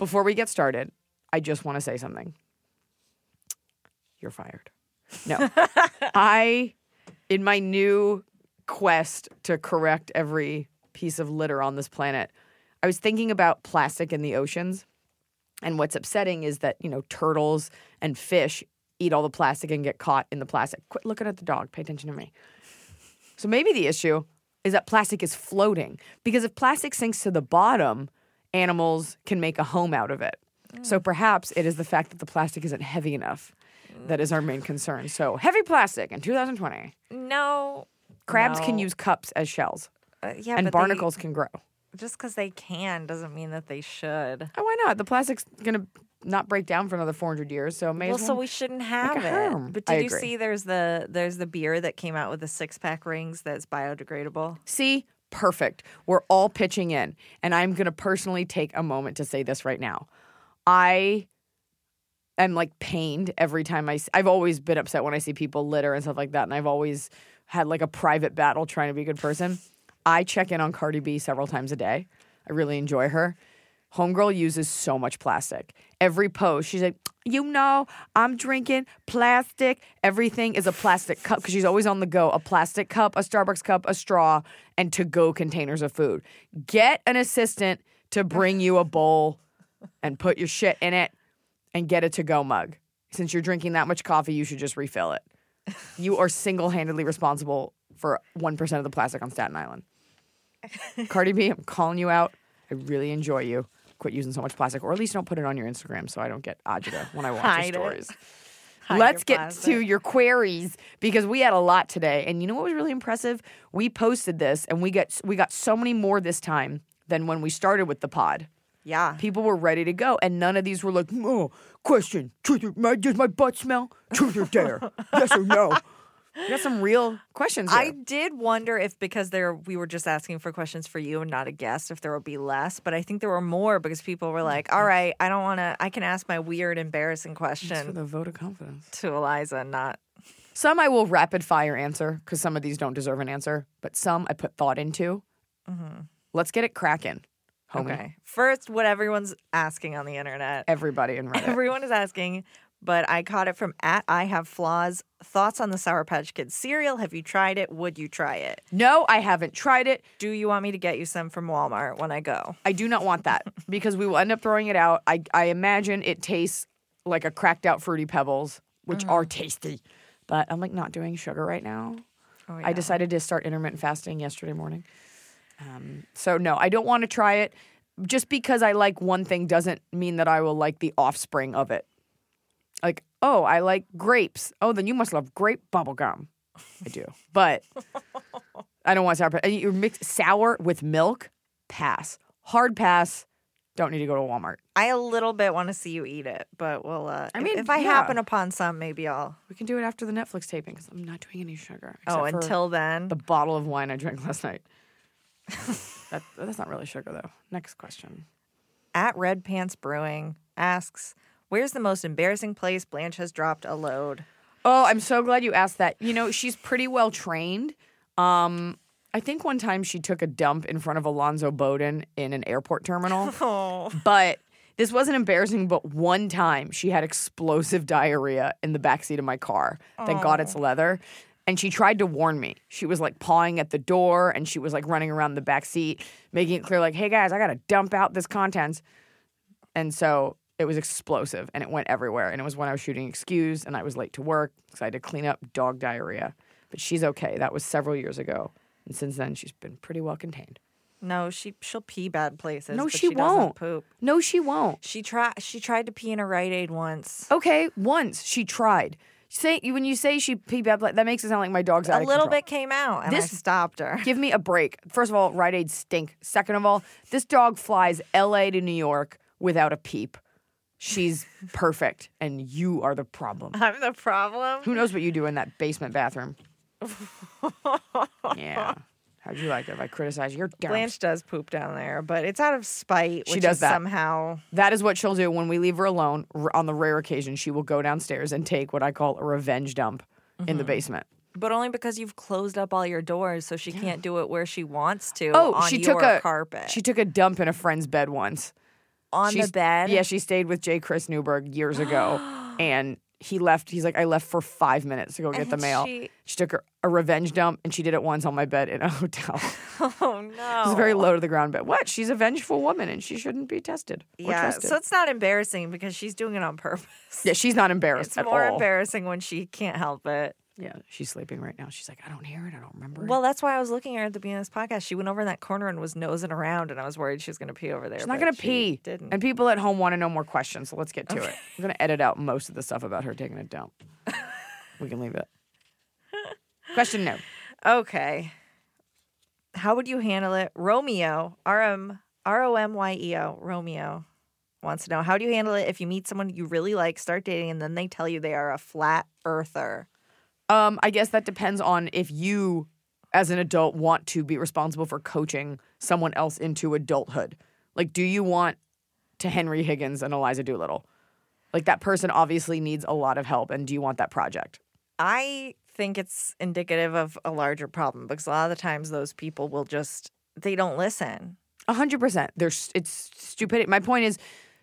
Before we get started, I just want to say something. You're fired. No. In my new quest to correct every piece of litter on this planet, I was thinking about plastic in the oceans. And what's upsetting is that, turtles and fish eat all the plastic and get caught in the plastic. Quit looking at the dog. Pay attention to me. So maybe the issue is that plastic is floating. Because if plastic sinks to the bottom, animals can make a home out of it. Mm. So perhaps it is the fact that the plastic isn't heavy enough that is our main concern. So heavy plastic in 2020. No. Crabs can use cups as shells. Yeah, and barnacles can grow. Just because they can doesn't mean that they should. Oh, why not? The plastic's going to not break down for another 400 years, so maybe. Well, so we shouldn't have it. Harm. But did you see there's the beer that came out with the 6-pack rings that's biodegradable? See? Perfect. We're all pitching in. And I'm going to personally take a moment to say this right now. I'm like pained every time I've always been upset when I see people litter and stuff like that, and I've always had like a private battle trying to be a good person. I check in on Cardi B several times a day. I really enjoy her. Homegirl uses so much plastic. Every post, she's like, I'm drinking plastic. Everything is a plastic cup because she's always on the go. A plastic cup, a Starbucks cup, a straw, and to-go containers of food. Get an assistant to bring you a bowl and put your shit in it and get a to-go mug. Since you're drinking that much coffee, you should just refill it. You are single-handedly responsible for 1% of the plastic on Staten Island. Cardi B, I'm calling you out. I really enjoy you. Quit using so much plastic, or at least don't put it on your Instagram so I don't get agita when I watch your stories. Let's get to your queries because we had a lot today. And you know what was really impressive? We posted this and we got so many more this time than when we started with the pod. Yeah. People were ready to go, and none of these were like, question, does my butt smell? Truth or dare? Yes or no? We got some real questions here. I did wonder if, because we were just asking for questions for you and not a guest, if there would be less. But I think there were more because people were like, all right, I can ask my weird, embarrassing question. It's for the vote of confidence. To Eliza, not. Some I will rapid fire answer because some of these don't deserve an answer. But some I put thought into. Mm-hmm. Let's get it cracking. Homie. Okay. First, what everyone's asking on the internet. Everybody in Reddit. Everyone is asking, but I caught it from @I Have Flaws. Thoughts on the Sour Patch Kids cereal? Have you tried it? Would you try it? No, I haven't tried it. Do you want me to get you some from Walmart when I go? I do not want that because we will end up throwing it out. I imagine it tastes like a cracked out Fruity Pebbles, which are tasty. But I'm like not doing sugar right now. Oh, yeah. I decided to start intermittent fasting yesterday morning. So, no, I don't want to try it. Just because I like one thing doesn't mean that I will like the offspring of it. Like, oh, I like grapes. Oh, then you must love grape bubblegum. I do. But I don't want sour patch. You mix sour with milk? Pass. Hard pass. Don't need to go to Walmart. I a little bit want to see you eat it, but we'll if I happen upon some, maybe I'll. We can do it after the Netflix taping because I'm not doing any sugar. Oh, until then? The bottle of wine I drank last night. That's not really sugar, though. Next question. @Red Pants Brewing asks, where's the most embarrassing place Blanche has dropped a load? Oh, I'm so glad you asked that. She's pretty well trained. I think one time she took a dump in front of Alonzo Bowden in an airport terminal. Oh. But this wasn't embarrassing, but one time she had explosive diarrhea in the backseat of my car. Oh. Thank God it's leather. And she tried to warn me. She was, like, pawing at the door, and she was, like, running around the back seat, making it clear, like, hey, guys, I got to dump out this contents. And so it was explosive, and it went everywhere. And it was when I was shooting Excuse, and I was late to work, because I had to clean up dog diarrhea. But she's okay. That was several years ago. And since then, she's been pretty well contained. No, she'll pee bad places. No, but she won't. Doesn't poop. No, she won't. She tried to pee in a Rite Aid once. Okay, once. She tried. When you say she peed bad, that makes it sound like my dog's out of control. A little bit came out, and I stopped her. Give me a break. First of all, Rite Aid stink. Second of all, this dog flies L.A. to New York without a peep. She's perfect, and you are the problem. I'm the problem? Who knows what you do in that basement bathroom? Yeah. How'd you like that if I criticize your dump? Blanche does poop down there, but it's out of spite. She does that. Somehow. That is what she'll do when we leave her alone. On the rare occasion, she will go downstairs and take what I call a revenge dump in the basement. But only because you've closed up all your doors, so she can't do it where she wants to on your carpet. She took a dump in a friend's bed once. on the bed? Yeah, she stayed with J. Chris Newberg years ago, and he left. He's like, I left for 5 minutes to go get the mail. She took a revenge dump, and she did it once on my bed in a hotel. Oh, no. It was very low to the ground, but what? She's a vengeful woman, and she shouldn't be tested or trusted. So it's not embarrassing because she's doing it on purpose. Yeah, she's not embarrassed at all. It's more embarrassing when she can't help it. Yeah, she's sleeping right now. She's like, I don't hear it. I don't remember it. Well, that's why I was looking at her at the beginning of this podcast. She went over in that corner and was nosing around, and I was worried she was going to pee over there. She's not going to pee. Didn't. And people at home want to know more questions, so let's get to it. I'm going to edit out most of the stuff about her taking a dump. We can leave it. Question no. Okay. How would you handle it? Romeo, R-O-M-Y-E-O, Romeo, wants to know, how do you handle it if you meet someone you really like, start dating, and then they tell you they are a flat earther? I guess that depends on if you, as an adult, want to be responsible for coaching someone else into adulthood. Like, do you want to Henry Higgins and Eliza Doolittle? Like, that person obviously needs a lot of help, and do you want that project? I think it's indicative of a larger problem, because a lot of the times those people will just, they don't listen. 100%. It's stupid. My point is,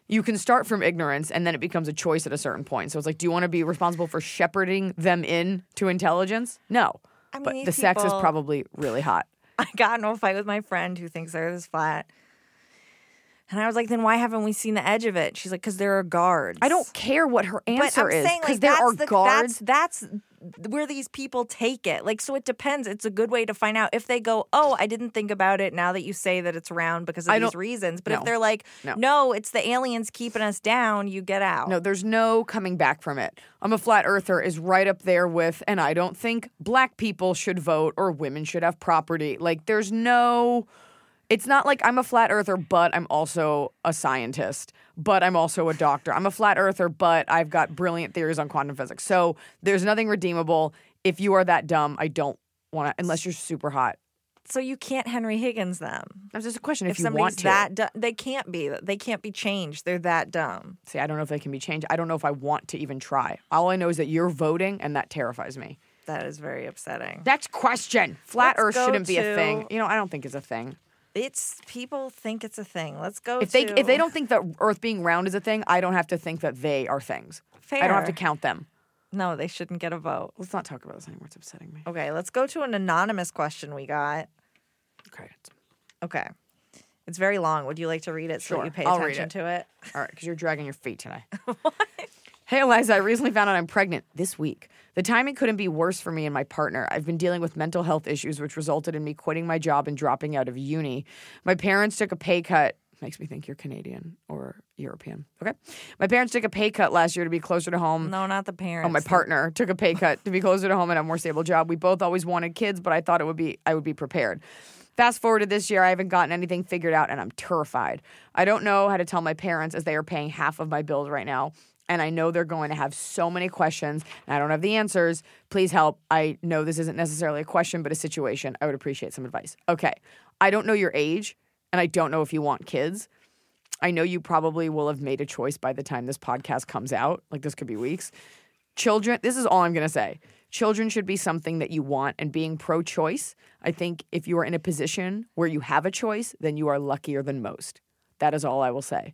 you can start from ignorance, and then it becomes a choice at a certain point. So it's like, do you want to be responsible for shepherding them in to intelligence? No. I mean, but the sex is probably really hot. I got in a fight with my friend who thinks they're this flat. And I was like, then why haven't we seen the edge of it? She's like, because there are guards. I don't care what her answer is. Because like, there are guards. That's where these people take it. Like, so it depends. It's a good way to find out if they go, oh, I didn't think about it now that you say that it's round because of these reasons. But if they're like, no, it's the aliens keeping us down, you get out. No, there's no coming back from it. I'm a flat earther is right up there with, and I don't think black people should vote or women should have property. Like, there's no... It's not like I'm a flat earther, but I'm also a scientist, but I'm also a doctor. I'm a flat earther, but I've got brilliant theories on quantum physics. So there's nothing redeemable. If you are that dumb, I don't want to, unless you're super hot. So you can't Henry Higgins them. That's just a question. If you want to. That they can't be. They can't be changed. They're that dumb. See, I don't know if they can be changed. I don't know if I want to even try. All I know is that you're voting, and that terrifies me. That is very upsetting. Next question. Flat Earth shouldn't be a thing. You know, I don't think it's a thing. People think it's a thing. Let's go if they don't think that Earth being round is a thing, I don't have to think that they are things. Fair. I don't have to count them. No, they shouldn't get a vote. Let's not talk about this anymore. It's upsetting me. Okay, let's go to an anonymous question we got. Okay. It's very long. Would you like to read it so that you pay attention to it? All right, because you're dragging your feet tonight. What? Hey, Eliza, I recently found out I'm pregnant this week. The timing couldn't be worse for me and my partner. I've been dealing with mental health issues, which resulted in me quitting my job and dropping out of uni. My parents took a pay cut. Makes me think you're Canadian or European. Okay. My parents took a pay cut last year to be closer to home. No, not the parents. Oh, my partner took a pay cut to be closer to home and a more stable job. We both always wanted kids, but I thought I would be prepared. Fast forward to this year, I haven't gotten anything figured out, and I'm terrified. I don't know how to tell my parents as they are paying half of my bills right now. And I know they're going to have so many questions, and I don't have the answers. Please help. I know this isn't necessarily a question, but a situation. I would appreciate some advice. Okay. I don't know your age, and I don't know if you want kids. I know you probably will have made a choice by the time this podcast comes out. Like, this could be weeks. This is all I'm going to say. Children should be something that you want, and being pro-choice, I think if you are in a position where you have a choice, then you are luckier than most. That is all I will say.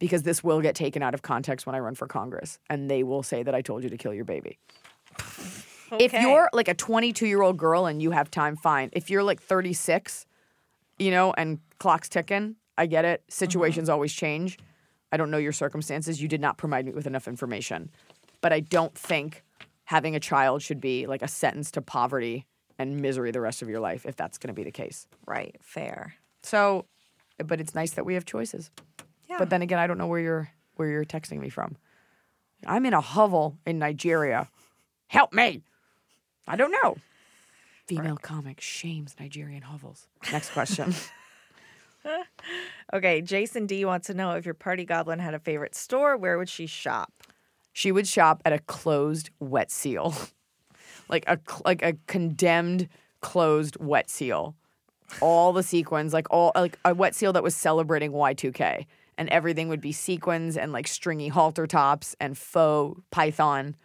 Because this will get taken out of context when I run for Congress, and they will say that I told you to kill your baby. Okay. If you're like a 22-year-old girl and you have time, fine. If you're like 36, you know, and clock's ticking, I get it. Situations always change. I don't know your circumstances. You did not provide me with enough information. But I don't think having a child should be like a sentence to poverty and misery the rest of your life if that's going to be the case. Right. Fair. So, but it's nice that we have choices. Yeah. But then again, I don't know where you're texting me from. I'm in a hovel in Nigeria. Help me. I don't know. Female comic shames Nigerian hovels. Next question. Okay, Jason D wants to know, if your party goblin had a favorite store, where would she shop? She would shop at a closed Wet Seal. like a condemned closed Wet Seal. All the sequins, like a Wet Seal that was celebrating Y2K. And everything would be sequins and, like, stringy halter tops and faux python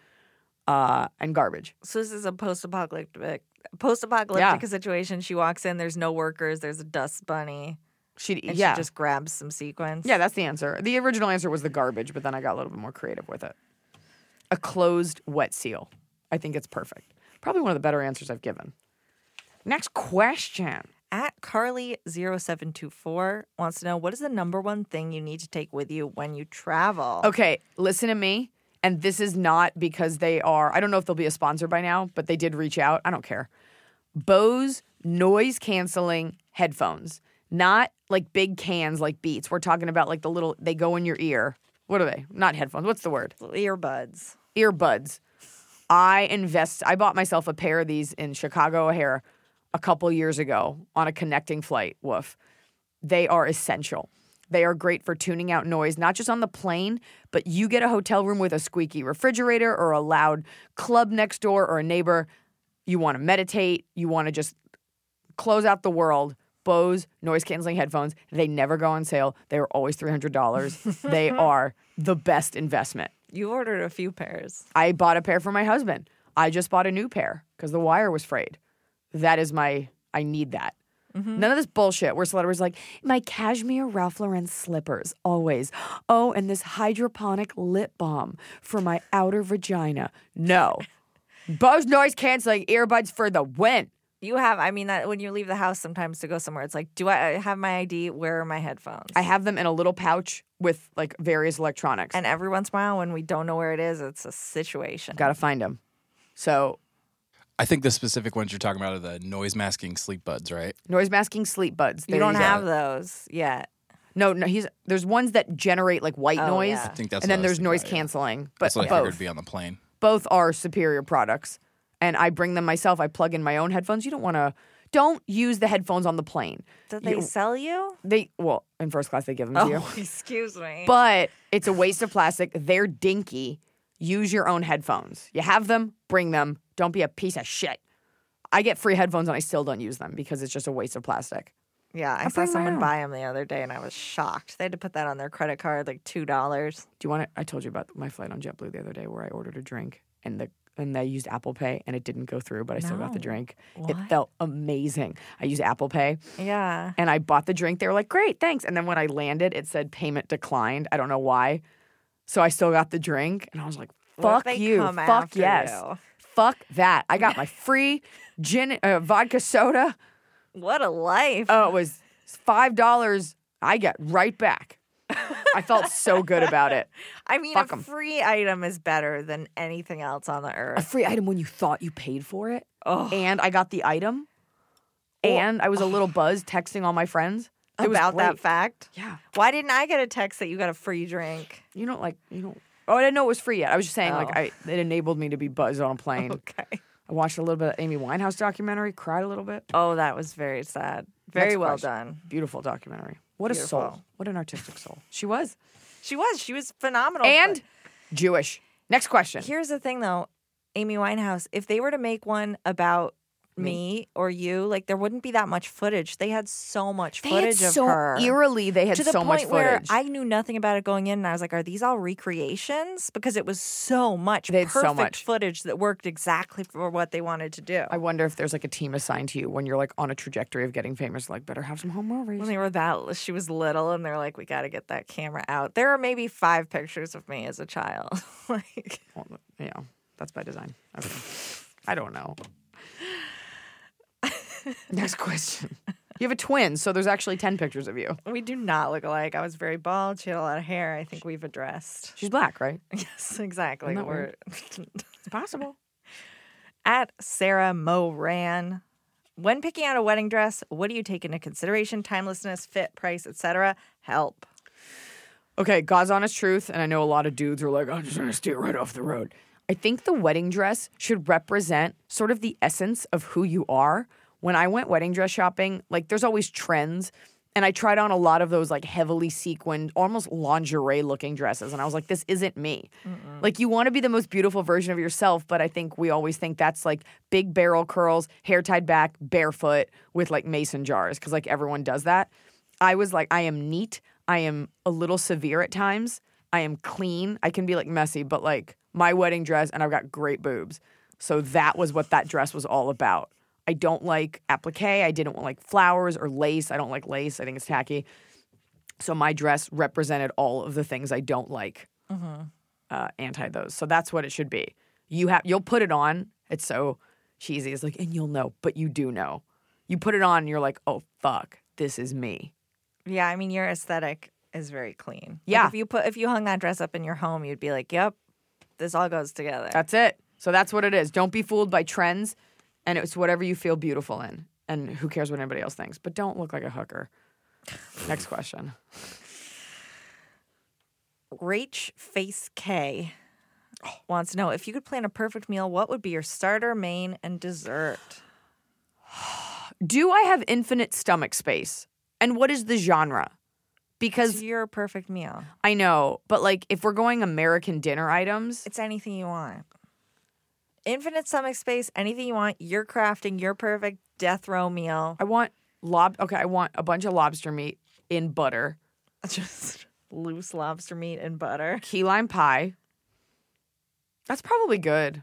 and garbage. So this is a post-apocalyptic situation. She walks in. There's no workers. There's a dust bunny. She just grabs some sequins. Yeah, that's the answer. The original answer was the garbage, but then I got a little bit more creative with it. A closed wet seal. I think it's perfect. Probably one of the better answers I've given. Next question. At Carly0724 wants to know, what is the number one thing you need to take with you when you travel? Okay, listen to me. And this is not because they are, I don't know if they'll be a sponsor by now, but they did reach out. I don't care. Bose noise-canceling headphones. Not like big cans like Beats. We're talking about like the little, they go in your ear. What are they? Not headphones. What's the word? Earbuds. I bought myself a pair of these in Chicago O'Hare a couple years ago on a connecting flight. Woof. They are essential. They are great for tuning out noise, not just on the plane, but you get a hotel room with a squeaky refrigerator or a loud club next door or a neighbor. You want to meditate. You want to just close out the world. Bose noise-canceling headphones. They never go on sale. They are always $300. They are the best investment. You ordered a few pairs. I bought a pair for my husband. I just bought a new pair because the wire was frayed. That is I need that. Mm-hmm. None of this bullshit where celebrities like, my cashmere Ralph Lauren slippers, always. Oh, and this hydroponic lip balm for my outer vagina. No. Bose noise-canceling earbuds for the win. You have, that when you leave the house sometimes to go somewhere, it's like, do I have my ID? Where are my headphones? I have them in a little pouch with, like, various electronics. And every once in a while, when we don't know where it is, it's a situation. Got to find them. So. I think the specific ones you're talking about are the noise-masking sleep buds, right? Noise-masking sleep buds. You don't have those yet. No, there's ones that generate, like, white noise. Yeah. I think that's. And then there's noise-canceling. Yeah. But that's what I figured would be on the plane. Both are superior products. And I bring them myself. I plug in my own headphones. You don't want to – don't use the headphones on the plane. Do they sell you? Well, in first class they give them to you. Excuse me. But it's a waste of plastic. They're dinky. Use your own headphones. You have them, bring them. Don't be a piece of shit. I get free headphones and I still don't use them because it's just a waste of plastic. Yeah, I saw someone buy them the other day and I was shocked. They had to put that on their credit card, like $2. Do you want to – I told you about my flight on JetBlue the other day where I ordered a drink and the – and I used Apple Pay, and it didn't go through, but I still got the drink. What? It felt amazing. I used Apple Pay. Yeah. And I bought the drink. They were like, great, thanks. And then when I landed, it said payment declined. I don't know why. So I still got the drink, and I was like, fuck you. Fuck yes. You? Fuck that. I got my free gin, vodka soda. What a life. Oh, it was $5 I got right back. I felt so good about it. Fuck a free item is better than anything else on the earth. A free item when you thought you paid for it. Oh. And I got the item. Oh. And I was a little buzzed texting all my friends. About that fact? Yeah. Why didn't I get a text that you got a free drink? Oh, I didn't know it was free yet. I was just saying, it enabled me to be buzzed on a plane. Okay. I watched a little bit of Amy Winehouse documentary, cried a little bit. Oh, that was very sad. Very well done. Beautiful documentary. What Beautiful. A soul. What an artistic soul. She was. She was phenomenal. And Jewish. Next question. Here's the thing, though. Amy Winehouse, if they were to make one about me or you, like, there wouldn't be that much footage. They had so much footage of her. Eerily, they had so much footage. To the point where I knew nothing about it going in, and I was like, are these all recreations? Because it was so much perfect footage that worked exactly for what they wanted to do. I wonder if there's, like, a team assigned to you when you're, like, on a trajectory of getting famous, like, better have some home movies. When they were she was little, and they're like, we got to get that camera out. There are maybe 5 pictures of me as a child. Yeah, that's by design. I don't know. Next question. You have a twin, so there's actually 10 pictures of you. We do not look alike. I was very bald. She had a lot of hair. I think we've addressed. She's black, right? Yes, exactly. It's possible. At Sarah Moran, when picking out a wedding dress, what do you take into consideration? Timelessness, fit, price, etc. Help. Okay, God's honest truth, and I know a lot of dudes are like, I'm just going to steer right off the road. I think the wedding dress should represent sort of the essence of who you are. When I went wedding dress shopping, like, there's always trends, and I tried on a lot of those, like, heavily sequined, almost lingerie-looking dresses, and I was like, this isn't me. Mm-mm. Like, you want to be the most beautiful version of yourself, but I think we always think that's, like, big barrel curls, hair tied back, barefoot, with, like, mason jars, because, like, everyone does that. I was like, I am neat. I am a little severe at times. I am clean. I can be, like, messy, but, like, my wedding dress, and I've got great boobs. So that was what that dress was all about. I don't like applique. I didn't like flowers or lace. I don't like lace. I think it's tacky. So my dress represented all of the things I don't like. Mm-hmm. Anti those. So that's what it should be. You'll put it on. It's so cheesy. It's like, and you'll know, but you do know. You put it on and you're like, oh, fuck, this is me. Yeah, I mean, your aesthetic is very clean. Yeah. Like if you hung that dress up in your home, you'd be like, yep, this all goes together. That's it. So that's what it is. Don't be fooled by trends. And it's whatever you feel beautiful in. And who cares what anybody else thinks. But don't look like a hooker. Next question. Rach Face K wants to know, if you could plan a perfect meal, what would be your starter, main, and dessert? Do I have infinite stomach space? And what is the genre? Because it's your perfect meal. I know. But like if we're going American dinner items. It's anything you want. Infinite stomach space, anything you want. You're crafting your perfect death row meal. I want a bunch of lobster meat in butter. Just loose lobster meat and butter. Key lime pie. That's probably good.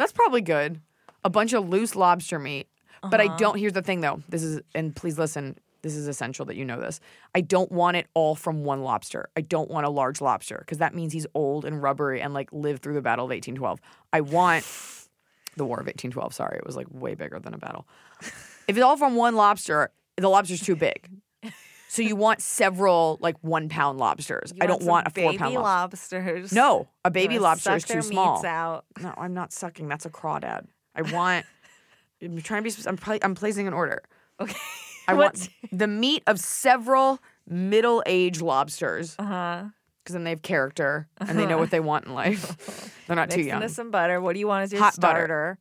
A bunch of loose lobster meat. Uh-huh. But here's the thing though. Please listen, this is essential that you know this. I don't want it all from one lobster. I don't want a large lobster because that means he's old and rubbery and like lived through the Battle of 1812. I want the War of 1812. Sorry, it was like way bigger than a battle. If it's all from one lobster, the lobster's too big. So you want several like 1 pound lobsters. I don't want a 4 pound lobster. Lobsters. No, a baby lobster is too small. Meats out. No, I'm not sucking. That's a crawdad. I'm trying to be. I'm placing an order. Okay. I want the meat of several middle-aged lobsters. Uh-huh. Because then they have character and they know what they want in life. They're not too young. Mix into some butter. What do you want as your hot starter?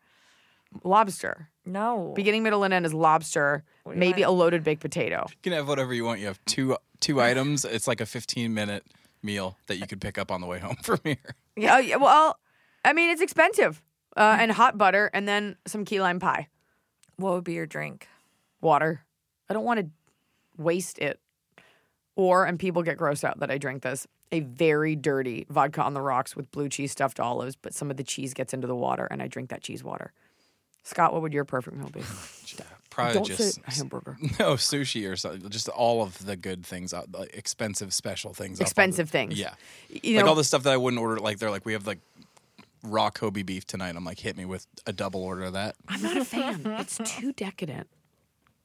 Butter. Lobster. No. Beginning, middle, and end is lobster. Maybe a loaded baked potato. You can have whatever you want. You have two items. It's like a 15-minute meal that you could pick up on the way home from here. Yeah. Well, I mean, it's expensive. And hot butter and then some key lime pie. What would be your drink? Water. I don't want to waste it. And people get grossed out that I drink this, a very dirty vodka on the rocks with blue cheese stuffed olives, but some of the cheese gets into the water, and I drink that cheese water. Scott, what would your perfect meal be? Probably don't just a hamburger. No, sushi or something. Just all of the good things, like expensive special things. Things. Yeah. All the stuff that I wouldn't order. Like, they're like, we have like raw Kobe beef tonight. I'm like, hit me with a double order of that. I'm not a fan. It's too decadent.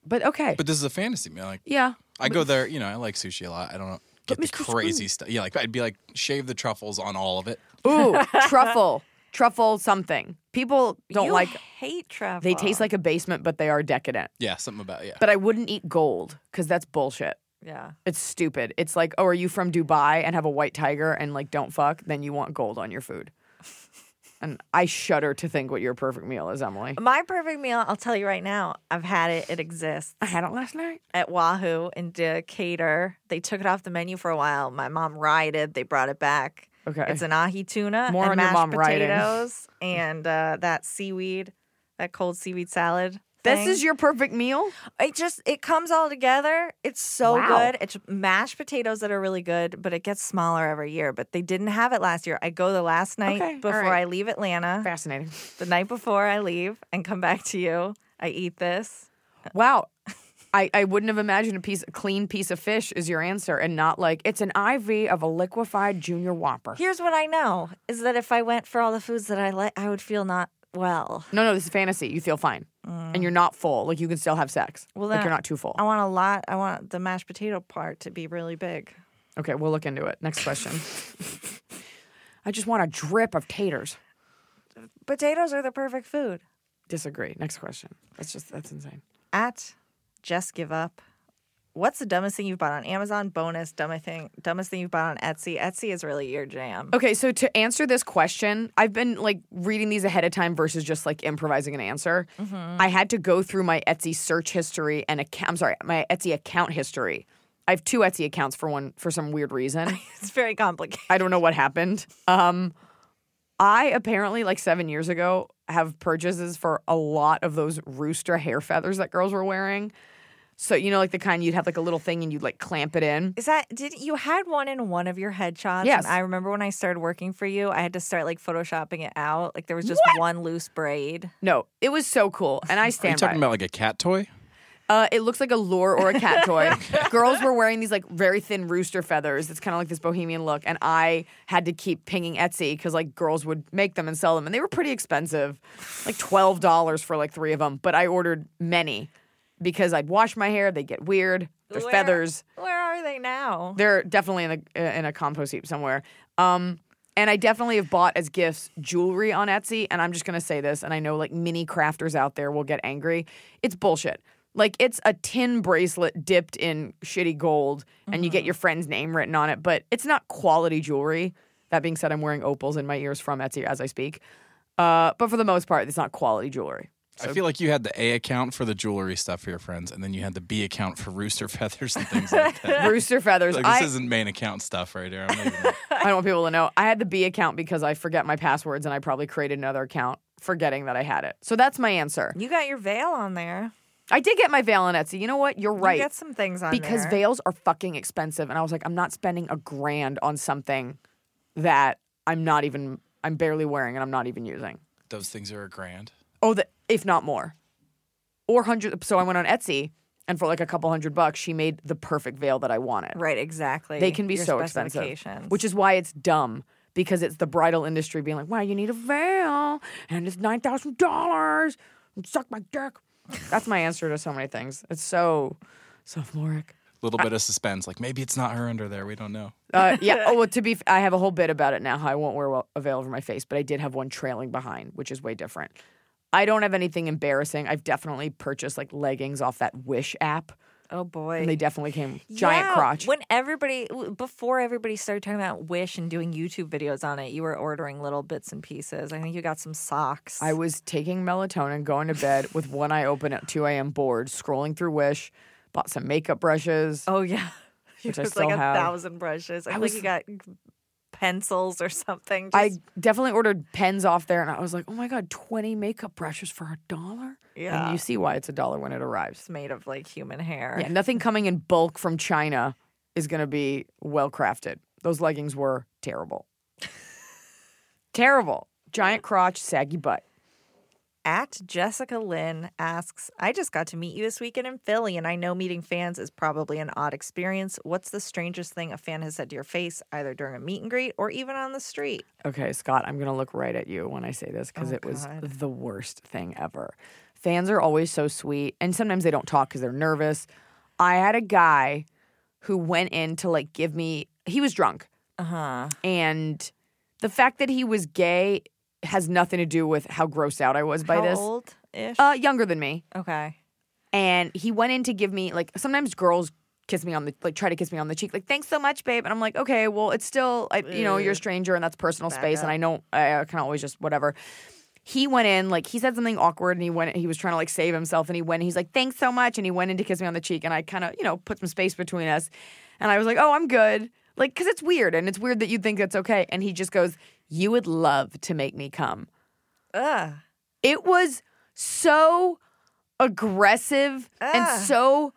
But okay. But this is a fantasy meal. Like, yeah. I go there, I like sushi a lot. I don't know. Get the crazy stuff. Yeah, like I'd be like, shave the truffles on all of it. Ooh, truffle. Truffle something. People don't you like. Hate truffle. They taste like a basement, but they are decadent. Yeah, something about, yeah. But I wouldn't eat gold because that's bullshit. Yeah. It's stupid. It's like, oh, are you from Dubai and have a white tiger and like don't fuck? Then you want gold on your food. And I shudder to think what your perfect meal is, Emily. My perfect meal, I'll tell you right now, I've had it. It exists. I had it last night. At Wahoo in Decatur. They took it off the menu for a while. My mom rioted. They brought it back. Okay. It's an ahi tuna and mashed potatoes and that cold seaweed salad thing. This is your perfect meal? It comes all together. It's so good. It's mashed potatoes that are really good, but it gets smaller every year. But they didn't have it last year. I go the last night before I leave Atlanta. Fascinating. The night before I leave and come back to you, I eat this. Wow. I wouldn't have imagined a clean piece of fish is your answer and not like, it's an IV of a liquefied Junior Whopper. Here's what I know, is that if I went for all the foods that I like, I would feel not well. No, this is fantasy. You feel fine. And you're not full. Like, you can still have sex. Well, then, like, you're not too full. I want the mashed potato part to be really big. Okay, we'll look into it. Next question. I just want a drip of taters. Potatoes are the perfect food. Disagree. Next question. That's insane. At... Just give up. What's the dumbest thing you've bought on Amazon? Bonus, dumbest thing you've bought on Etsy. Etsy is really your jam. Okay, so to answer this question, I've been like reading these ahead of time versus just like improvising an answer. Mm-hmm. I had to go through my Etsy search history and my Etsy account history. I have two Etsy accounts for some weird reason. It's very complicated. I don't know what happened. I apparently, like 7 years ago, have purchases for a lot of those rooster hair feathers that girls were wearing. So, you know, like the kind you'd have like a little thing and you'd like clamp it in. Is that, did you had one in one of your head shops? Yes. And I remember when I started working for you, I had to start like photoshopping it out. Like there was just one loose braid. No, it was so cool. And I stand by it. Are you talking about like a cat toy? It looks like a lure or a cat toy. Girls were wearing these like very thin rooster feathers. It's kind of like this bohemian look. And I had to keep pinging Etsy because like girls would make them and sell them. And they were pretty expensive, like $12 for like three of them. But I ordered many because I'd wash my hair. They get weird. There's feathers. Where are they now? They're definitely in a compost heap somewhere. And I definitely have bought as gifts jewelry on Etsy. And I'm just going to say this. And I know like mini crafters out there will get angry. It's bullshit. Like, it's a tin bracelet dipped in shitty gold, and you get your friend's name written on it, but it's not quality jewelry. That being said, I'm wearing opals in my ears from Etsy as I speak. But for the most part, it's not quality jewelry. So I feel like you had the A account for the jewelry stuff for your friends, and then you had the B account for rooster feathers and things like that. Rooster feathers. Like, this isn't main account stuff right here. I don't want people to know. I had the B account because I forget my passwords, and I probably created another account forgetting that I had it. So that's my answer. You got your veil on there. I did get my veil on Etsy. You know what? You're right. You get some things on because there. Because veils are fucking expensive. And I was like, I'm not spending $1,000 on something that I'm barely wearing and I'm not even using. Those things are $1,000? Oh, if not more. Or $100. So I went on Etsy and for like a couple $100, she made the perfect veil that I wanted. Right, exactly. They can be so expensive. Which is why it's dumb. Because it's the bridal industry being like, wow, you need a veil and it's $9,000. Suck my dick. That's my answer to so many things. It's so sophomoric. A little bit of suspense. Like, maybe it's not her under there. We don't know. Yeah. Oh, well, I have a whole bit about it now, how I won't wear a veil over my face. But I did have one trailing behind, which is way different. I don't have anything embarrassing. I've definitely purchased, like, leggings off that Wish app. Oh, boy. And they definitely came giant crotch. When before everybody started talking about Wish and doing YouTube videos on it, you were ordering little bits and pieces. I think you got some socks. I was taking melatonin, going to bed with one eye open at 2 a.m. bored, scrolling through Wish, bought some makeup brushes. Oh, yeah. Which I still have. It was like 1,000 brushes. I think you got pencils or something. I definitely ordered pens off there, and I was like, oh, my God, 20 makeup brushes for $1? Yeah. And you see why it's $1 when it arrives. It's made of, like, human hair. Yeah, nothing coming in bulk from China is going to be well-crafted. Those leggings were terrible. Terrible. Giant crotch, saggy butt. At Jessica Lynn asks, I just got to meet you this weekend in Philly, and I know meeting fans is probably an odd experience. What's the strangest thing a fan has said to your face, either during a meet and greet or even on the street? Okay, Scott, I'm going to look right at you when I say this because it was the worst thing ever. Fans are always so sweet, and sometimes they don't talk because they're nervous. I had a guy who went in to, like, give me – he was drunk. Uh-huh. And the fact that he was gay – has nothing to do with how grossed out I was by this. How old-ish? Younger than me. Okay. And he went in to give me, like, sometimes girls kiss me on the, like, try to kiss me on the cheek. Like, thanks so much, babe. And I'm like, okay, well, it's still, you know, you're a stranger and that's personal space. And I know I can always just whatever. He went in, like, he said something awkward and he was trying to, like, save himself. And he went, he's like, thanks so much. And he went in to kiss me on the cheek. And I kind of, you know, put some space between us. And I was like, oh, I'm good. Like, because it's weird. And it's weird that you think that's okay. And he just goes, you would love to make me come. Ugh. It was so aggressive and so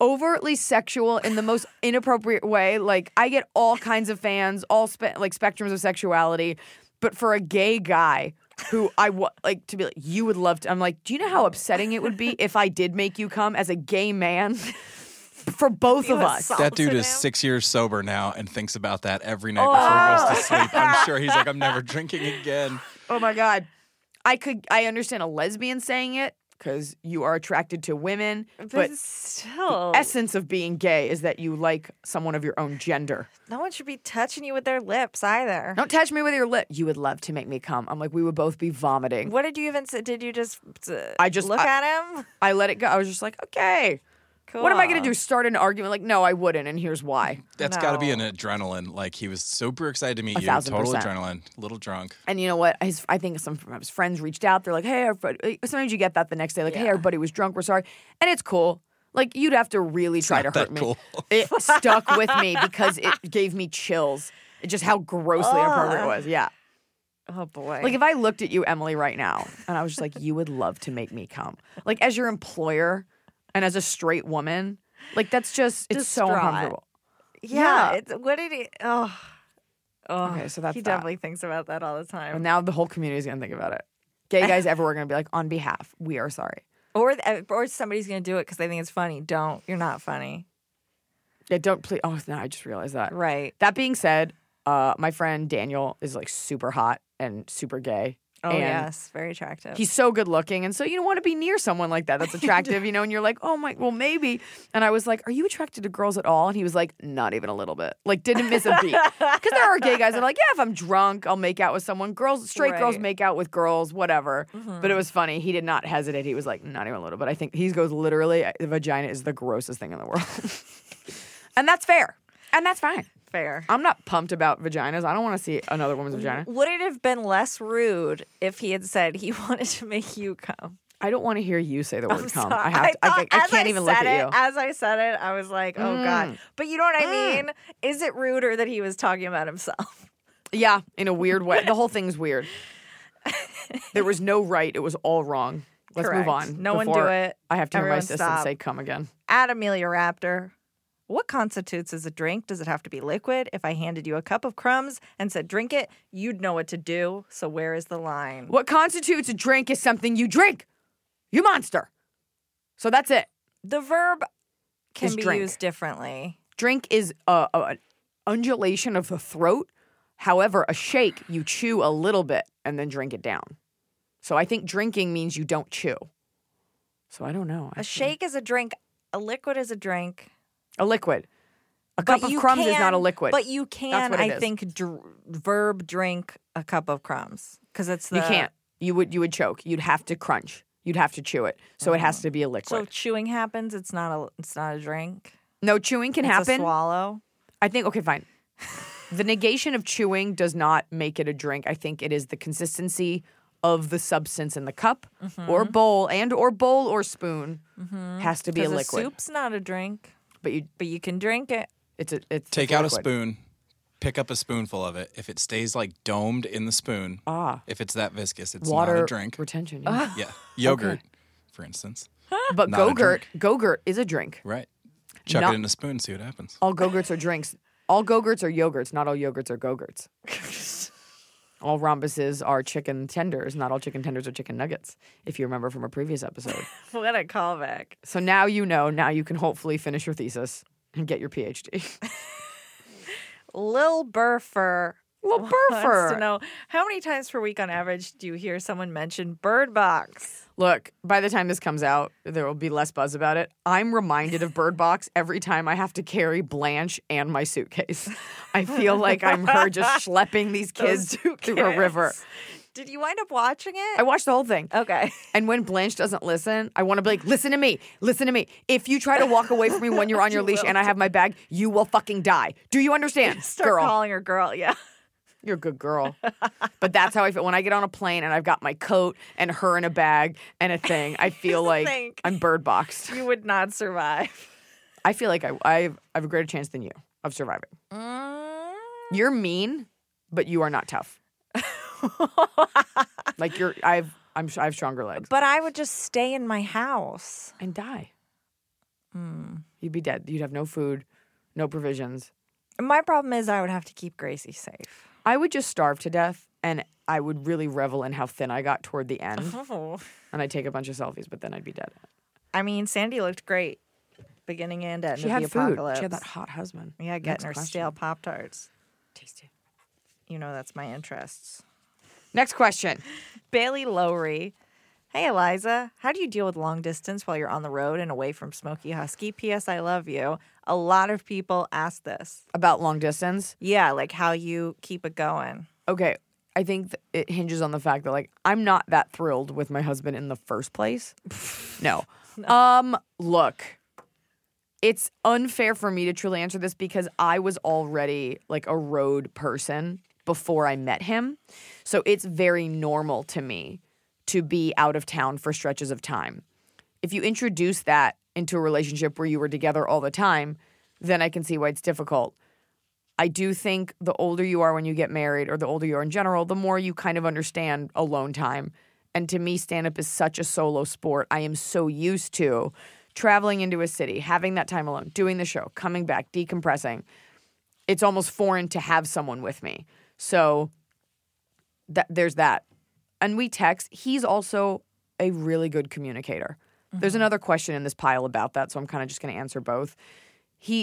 overtly sexual in the most inappropriate way. Like, I get all kinds of fans, all spectrums of sexuality. But for a gay guy who like, to be like, you would love to. I'm like, do you know how upsetting it would be if I did make you come as a gay man? For both of us. That dude is 6 years sober now and thinks about that every night before he goes to sleep. I'm sure he's like, I'm never drinking again. Oh, my God. I understand a lesbian saying it because you are attracted to women. But still. The essence of being gay is that you like someone of your own gender. No one should be touching you with their lips either. Don't touch me with your lip. You would love to make me come. I'm like, we would both be vomiting. What did you even say? Did you just look at him? I let it go. I was just like, okay. Cool. What am I going to do, start an argument? Like, no, I wouldn't, and here's why. That's got to be an adrenaline. Like, he was super excited to meet you. 1,000%. Total adrenaline. A little drunk. And you know what? I think some of his friends reached out. They're like, hey, sometimes you get that the next day. Like, hey, everybody was drunk. We're sorry. And it's cool. Like, you'd have to really try to hurt me. Cool. It stuck with me because it gave me chills. Just how grossly inappropriate it was. Yeah. Oh, boy. Like, if I looked at you, Emily, right now, and I was just like, you would love to make me come. Like, as your employer— And as a straight woman, like, that's just, it's distraught. So uncomfortable. Yeah. It's, what did he, okay, so that's definitely thinks about that all the time. And now the whole community is going to think about it. Gay guys everywhere are going to be like, on behalf, we are sorry. Or somebody's going to do it because they think it's funny. Don't. You're not funny. Yeah, don't please. Oh, no, I just realized that. Right. That being said, my friend Daniel is, like, super hot and super gay. Oh, and yes. Very attractive. He's so good looking. And so you don't want to be near someone like that that's attractive, you know, and you're like, oh, my, well, maybe. And I was like, are you attracted to girls at all? And he was like, not even a little bit. Like, didn't miss a beat. Because there are gay guys that are like, yeah, if I'm drunk, I'll make out with someone. Girls, straight girls make out with girls, whatever. Mm-hmm. But it was funny. He did not hesitate. He was like, not even a little bit. I think he goes literally, the vagina is the grossest thing in the world. And that's fair. And that's fine. Fair. I'm not pumped about vaginas. I don't want to see another woman's vagina. Would it have been less rude if he had said he wanted to make you come? I don't want to hear you say the word come. I have to, I can't even look at you. As I said it, I was like, oh, God. But you know what I mean? Is it ruder that he was talking about himself? Yeah, in a weird way. The whole thing's weird. There was no right. It was all wrong. Let's move on. No one do it. I have to hear my sister and say come again. At Amelia Raptor. What constitutes as a drink? Does it have to be liquid? If I handed you a cup of crumbs and said drink it, you'd know what to do. So where is the line? What constitutes a drink is something you drink. You monster. So that's it. The verb can be used differently. Drink is an undulation of the throat. However, a shake, you chew a little bit and then drink it down. So I think drinking means you don't chew. So I don't know. A shake is a drink. A liquid is a drink. A liquid. A cup of crumbs is not a liquid. But you can, I think, verb drink a cup of crumbs. Because it's the... You can't. You would choke. You'd have to crunch. You'd have to chew it. So it has to be a liquid. So if chewing happens, it's not a drink? No, chewing can happen. It's a swallow? I think... Okay, fine. The negation of chewing does not make it a drink. I think it is the consistency of the substance in the cup or bowl, and or bowl or spoon has to be a liquid. Because a soup's not a drink. But you can drink it. It's Take out a spoon, pick up a spoonful of it. If it stays like domed in the spoon, if it's that viscous, it's water not a drink. Retention. Yeah. Yeah. Yogurt, for instance. But Go-Gurt is a drink. Right. Chuck it in a spoon, see what happens. All Go-Gurts are drinks. All Go-Gurts are yogurts. Not all yogurts are Go-Gurts. All rhombuses are chicken tenders. Not all chicken tenders are chicken nuggets, if you remember from a previous episode. What a callback. So now you know. Now you can hopefully finish your thesis and get your PhD. Lil Burfer. Lil Burfer. To know, how many times per week on average do you hear someone mention Bird Box? Look, by the time this comes out, there will be less buzz about it. I'm reminded of Bird Box every time I have to carry Blanche and my suitcase. I feel like I'm her just schlepping these kids through a river. Did you wind up watching it? I watched the whole thing. Okay. And when Blanche doesn't listen, I want to be like, listen to me. If you try to walk away from me when you're on your leash and I have my bag, you will fucking die. Do you understand, Start girl? Calling her girl, yeah. You're a good girl. But that's how I feel. When I get on a plane and I've got my coat and her in a bag and a thing, I feel like I'm bird-boxed. You would not survive. I feel like I have a greater chance than you of surviving. You're mean, but you are not tough. Like, I have stronger legs. But I would just stay in my house. And die. You'd be dead. You'd have no food, no provisions. My problem is I would have to keep Gracie safe. I would just starve to death, and I would really revel in how thin I got toward the end. Oh. And I'd take a bunch of selfies, but then I'd be dead. I mean, Sandy looked great, beginning and end of the apocalypse. She had that hot husband. Yeah, getting her stale Pop-Tarts. Tasty. You know that's my interests. Next question. Bailey Lowry. Hey, Eliza. How do you deal with long distance while you're on the road and away from Smokey Husky? P.S. I love you. A lot of people ask this. About long distance? Yeah, like how you keep it going. Okay. I think it hinges on the fact that, like, I'm not that thrilled with my husband in the first place. No. Look, it's unfair for me to truly answer this because I was already, like, a road person before I met him. So it's very normal to me to be out of town for stretches of time. If you introduce that into a relationship where you were together all the time, then I can see why it's difficult. I do think the older you are when you get married, or the older you are in general, the more you kind of understand alone time. And to me, stand-up is such a solo sport. I am so used to traveling into a city, having that time alone, doing the show, coming back, decompressing. It's almost foreign to have someone with me. So there's that. And we text. He's also a really good communicator. Mm-hmm. There's another question in this pile about that, so I'm kind of just going to answer both.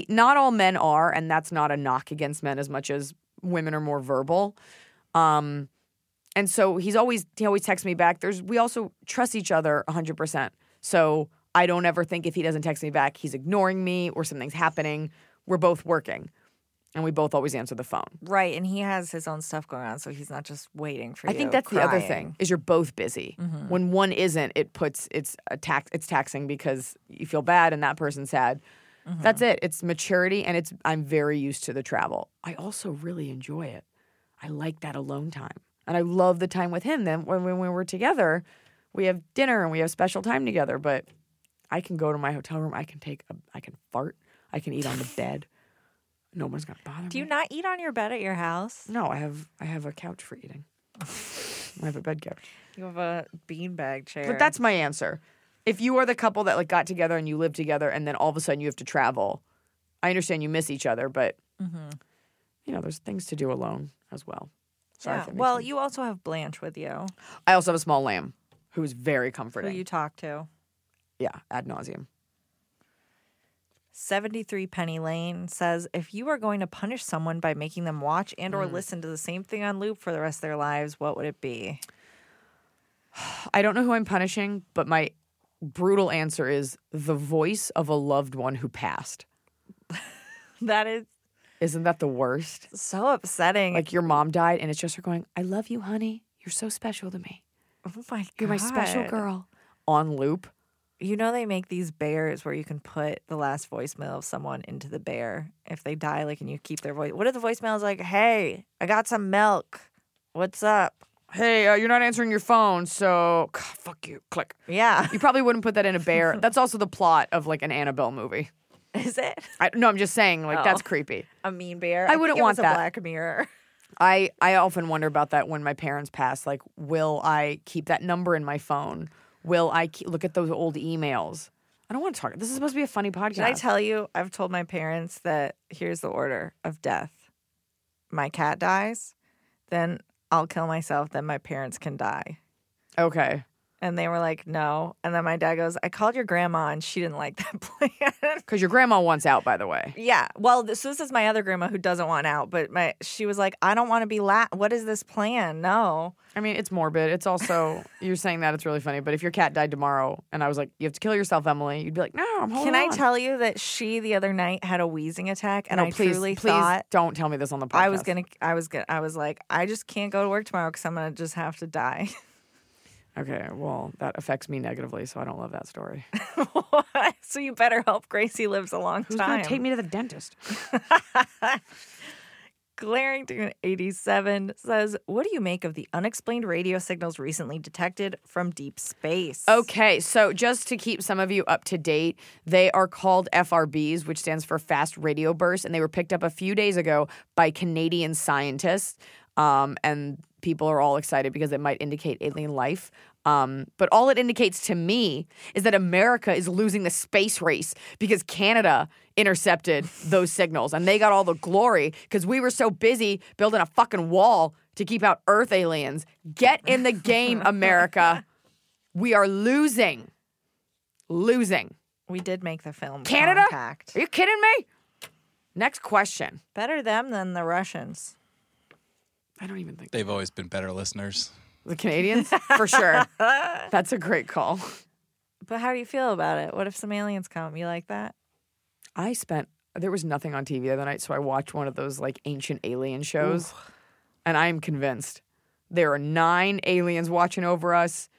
Not all men are, and that's not a knock against men as much as women are more verbal. And so he always texts me back. We also trust each other 100%. So I don't ever think if he doesn't text me back, he's ignoring me or something's happening. We're both working. And we both always answer the phone. Right, and he has his own stuff going on, so he's not just waiting for you. I think that's the other thing, is you're both busy. Mm-hmm. When one isn't, it's taxing because you feel bad and that person's sad. Mm-hmm. That's it. It's maturity, and I'm very used to the travel. I also really enjoy it. I like that alone time. And I love the time with him. Then when we're together, we have dinner and we have special time together. But I can go to my hotel room. I can fart. I can eat on the bed. No one's gonna bother me. Do you not eat on your bed at your house? No, I have a couch for eating. I have a bed couch. You have a beanbag chair. But that's my answer. If you are the couple that got together and you live together and then all of a sudden you have to travel, I understand you miss each other, but there's things to do alone as well. Sorry. Yeah. Well, you also have Blanche with you. I also have a small lamb who is very comforting. Who you talk to? Yeah, ad nauseum. 73 Penny Lane says, if you are going to punish someone by making them watch and or listen to the same thing on loop for the rest of their lives, what would it be? I don't know who I'm punishing, but my brutal answer is the voice of a loved one who passed. Isn't that the worst? So upsetting. Like your mom died and it's just her going, I love you, honey. You're so special to me. Oh my God. You're my special girl. On loop. You know they make these bears where you can put the last voicemail of someone into the bear if they die, and you keep their voice. What if the voicemail is like, hey, I got some milk. What's up? Hey, you're not answering your phone, so fuck you. Click. Yeah. You probably wouldn't put that in a bear. That's also the plot of, an Annabelle movie. Is it? No, I'm just saying, that's creepy. A mean bear? I wouldn't want that. A Black Mirror. I often wonder about that when my parents pass. Will I keep that number in my phone? Will I look at those old emails? I don't want to talk. This is supposed to be a funny podcast. Did I tell you? I've told my parents that here's the order of death. My cat dies, then I'll kill myself, then my parents can die. Okay. And they were like, no. And then my dad goes, I called your grandma and she didn't like that plan. Because your grandma wants out, by the way. Yeah. Well, so this is my other grandma who doesn't want out. But she was like, I don't want to be what is this plan? No. I mean, it's morbid. It's also, you're saying that it's really funny. But if your cat died tomorrow and I was like, you have to kill yourself, Emily, you'd be like, no, I'm holding on. Can I tell you that she the other night had a wheezing attack? And I truly thought. Don't tell me this on the podcast. I was like, I just can't go to work tomorrow because I'm going to just have to die. Okay, well, that affects me negatively, so I don't love that story. So you better hope Gracie lives a long time. Who's going to take me to the dentist? Glarington87 says, what do you make of the unexplained radio signals recently detected from deep space? Okay, so just to keep some of you up to date, they are called FRBs, which stands for fast radio bursts, and they were picked up a few days ago by Canadian scientists, and people are all excited because it might indicate alien life. But all it indicates to me is that America is losing the space race because Canada intercepted those signals. And they got all the glory because we were so busy building a fucking wall to keep out Earth aliens. Get in the game, America. We are losing. Losing. We did make the film. Canada? Contact. Are you kidding me? Next question. Better them than the Russians. I don't even think they've always been better listeners. The Canadians? For sure. That's a great call. But how do you feel about it? What if some aliens come? You like that? There was nothing on TV the other night, so I watched one of those ancient alien shows. Ooh. And I am convinced there are 9 aliens watching over us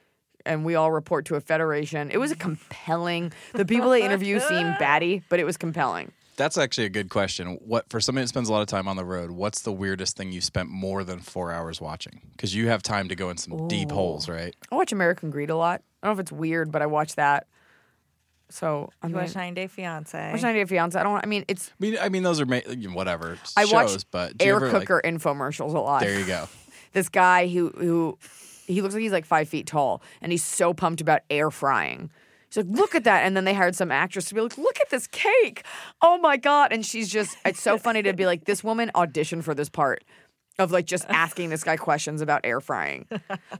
and we all report to a federation. It was compelling. The people they interview seem batty, but it was compelling. That's actually a good question. For somebody that spends a lot of time on the road, what's the weirdest thing you spent more than 4 hours watching? Because you have time to go in some deep holes, right? I watch American Greed a lot. I don't know if it's weird, but I watch that. So watch 9 Day Fiancé. Watch 9 Day Fiancé. Those are whatever shows. I watch air cooker infomercials a lot. There you go. This guy who he looks like he's 5 feet tall, and he's so pumped about air frying. She's like, look at that. And then they hired some actress to be like, look at this cake. Oh, my God. And she's just, it's so funny to be like, this woman auditioned for this part of like just asking this guy questions about air frying.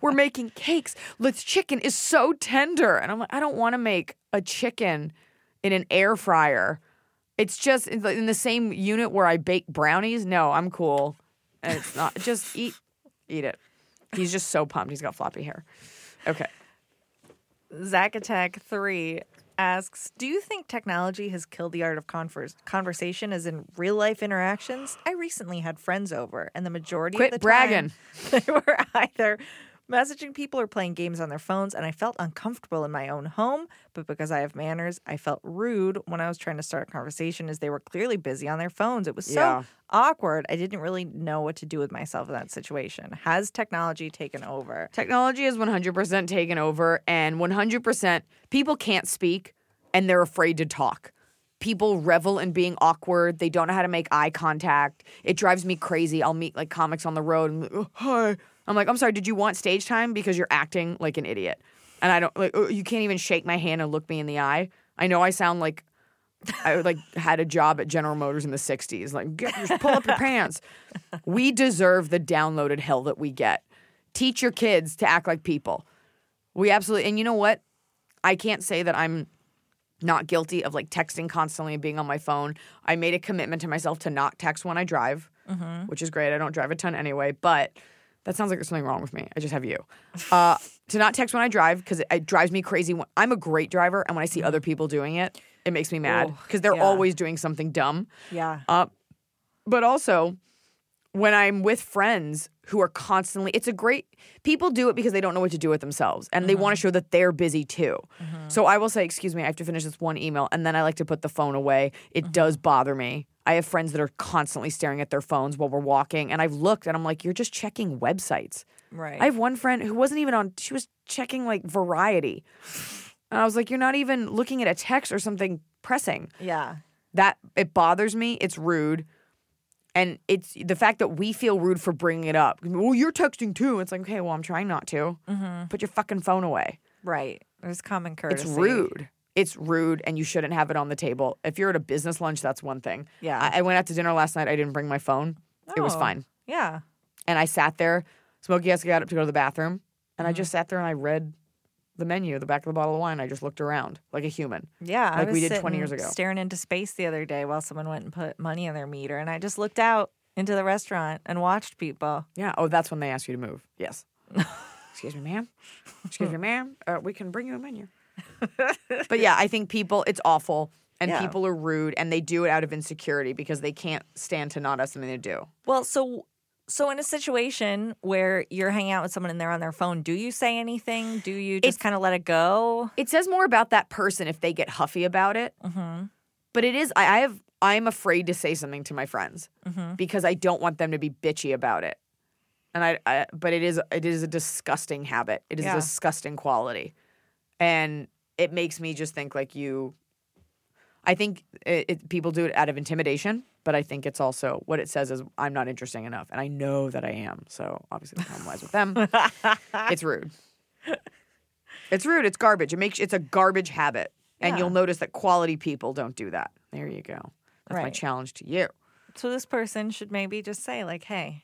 We're making cakes. This chicken is so tender. And I'm like, I don't want to make a chicken in an air fryer. It's just in the same unit where I bake brownies. No, I'm cool. And it's not, just eat it. He's just so pumped. He's got floppy hair. Okay. Zack Attack 3 asks, do you think technology has killed the art of conversation as in real-life interactions? I recently had friends over, and the majority of the time they were either messaging people or playing games on their phones, and I felt uncomfortable in my own home, but because I have manners, I felt rude when I was trying to start a conversation as they were clearly busy on their phones. It was so awkward. I didn't really know what to do with myself in that situation. Has technology taken over? Technology has 100% taken over, and 100% people can't speak, and they're afraid to talk. People revel in being awkward. They don't know how to make eye contact. It drives me crazy. I'll meet, like, comics on the road, and oh, hi. I'm like, I'm sorry, did you want stage time? Because you're acting like an idiot. And I don't, like, you can't even shake my hand and look me in the eye. I know I sound like I had a job at General Motors in the 60s. Like, just pull up your pants. We deserve the downloaded hell that we get. Teach your kids to act like people. We absolutely, and you know what? I can't say that I'm not guilty of, like, texting constantly and being on my phone. I made a commitment to myself to not text when I drive, which is great. I don't drive a ton anyway, but... That sounds like there's something wrong with me. I just have you. To not text when I drive because it drives me crazy. I'm a great driver, and when I see other people doing it, it makes me mad because they're always doing something dumb. Yeah. But also, when I'm with friends who are constantly – it's a great – people do it because they don't know what to do with themselves, and they want to show that they're busy too. So I will say, excuse me, I have to finish this one email, and then I like to put the phone away. It does bother me. I have friends that are constantly staring at their phones while we're walking, and I've looked, and I'm like, you're just checking websites. Right. I have one friend who wasn't even on – she was checking, like, Variety. And I was like, you're not even looking at a text or something pressing. Yeah. That – it bothers me. It's rude. And it's the fact that we feel rude for bringing it up. Well, you're texting too. It's like, okay, well, I'm trying not to. Put your fucking phone away. Right. There's common courtesy. It's rude. It's rude, and you shouldn't have it on the table. If you're at a business lunch, that's one thing. Yeah. I went out to dinner last night. I didn't bring my phone. Oh, it was fine. Yeah. And I sat there. Smokey Jessica got up to go to the bathroom, and I just sat there and I read the menu, the back of the bottle of wine. I just looked around like a human. Yeah. Like we did 20 years ago. Staring into space the other day while someone went and put money in their meter, and I just looked out into the restaurant and watched people. Yeah. Oh, that's when they asked you to move. Yes. Excuse me, ma'am. Excuse me, ma'am. We can bring you a menu. But yeah, I think people, it's awful, and people are rude, and they do it out of insecurity because they can't stand to not have something to do. Well, so in a situation where you're hanging out with someone and they're on their phone, do you say anything? Do you just kind of let it go? It says more about that person if they get huffy about it. But it is, I'm afraid to say something to my friends because I don't want them to be bitchy about it. And but it is a disgusting habit. It is a disgusting quality. And it makes me just think like I think people do it out of intimidation, but I think it's also what it says is I'm not interesting enough. And I know that I am. So obviously the problem lies with them. It's rude. It's rude. It's garbage. It's a garbage habit. Yeah. And you'll notice that quality people don't do that. There you go. That's my challenge to you. So this person should maybe just say like, hey,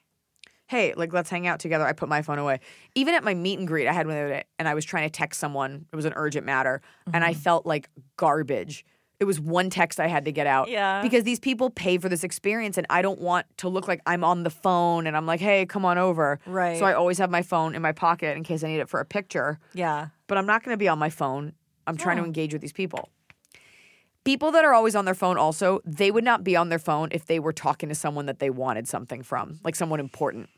like, let's hang out together. I put my phone away. Even at my meet and greet I had one the other day, and I was trying to text someone. It was an urgent matter, and I felt like garbage. It was one text I had to get out. Yeah. Because these people pay for this experience, and I don't want to look like I'm on the phone, and I'm like, hey, come on over. Right. So I always have my phone in my pocket in case I need it for a picture. Yeah. But I'm not going to be on my phone. I'm trying to engage with these people. People that are always on their phone also, they would not be on their phone if they were talking to someone that they wanted something from, like someone important.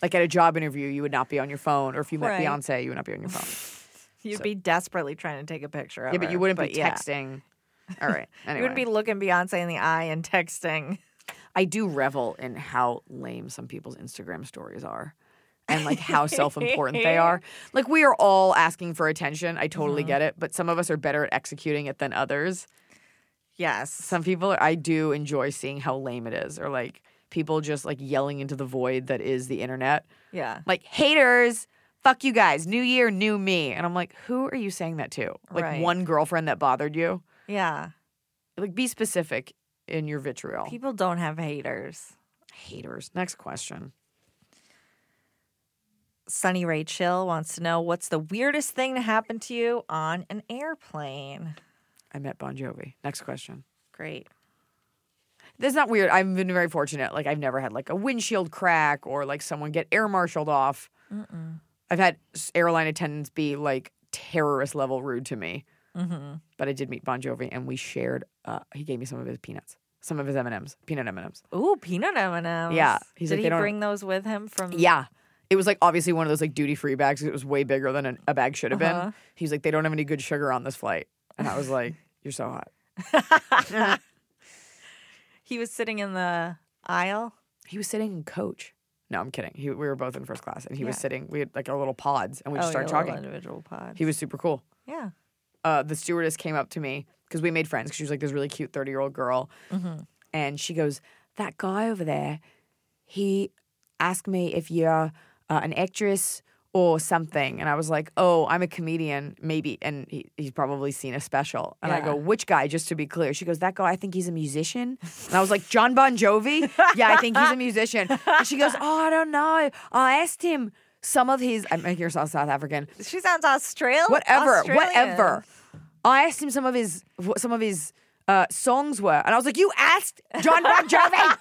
Like at a job interview, you would not be on your phone. Or if you met Beyonce, you would not be on your phone. You'd be desperately trying to take a picture of her. Yeah, but you wouldn't be texting. All right. Anyway. You wouldn't be looking Beyonce in the eye and texting. I do revel in how lame some people's Instagram stories are and, like, how self-important they are. Like, we are all asking for attention. I totally get it. But some of us are better at executing it than others. Yes. Some people I do enjoy seeing how lame it is or, like, people just, like, yelling into the void that is the internet. Yeah. Like, haters, fuck you guys, new year, new me. And I'm like, who are you saying that to? Like right. one girlfriend that bothered you? Yeah. Like, be specific in your vitriol. People don't have haters. Haters. Next question. Sunny Ray Chill wants to know, what's the weirdest thing to happen to you on an airplane? I met Bon Jovi. Next question. Great. That's not weird. I've been very fortunate. Like, I've never had, like, a windshield crack or, like, someone get air marshaled off. Mm-mm. I've had airline attendants be, like, terrorist-level rude to me. Mm-hmm. But I did meet Bon Jovi, and we shared he gave me some of his peanuts. Some of his M&Ms. Peanut M&Ms. Ooh, peanut M&Ms. Yeah. He's did like, he bring those with him from... Yeah. It was, like, obviously one of those, like, duty-free bags. It was way bigger than a bag should have been. He's like, they don't have any good sugar on this flight. And I was like, you're so hot. He was sitting in the aisle? He was sitting in coach. No, I'm kidding. We were both in first class. And he was sitting. We had, like, our little pods. And we just started talking. Individual pods. He was super cool. Yeah. The stewardess came up to me because we made friends. Because she was, like, this really cute 30-year-old girl. Mm-hmm. And she goes, that guy over there, he asked me if you're an actress or something. And I was like, oh, I'm a comedian, maybe. And he's probably seen a special. And I go, which guy, just to be clear? She goes, that guy, I think he's a musician. And I was like, John Bon Jovi? Yeah, I think he's a musician. And she goes, oh, I don't know. I asked him some of his, I make her sound South African. She sounds Australian. Whatever. I asked him some of his songs were. And I was like, you asked John Bon Jovi?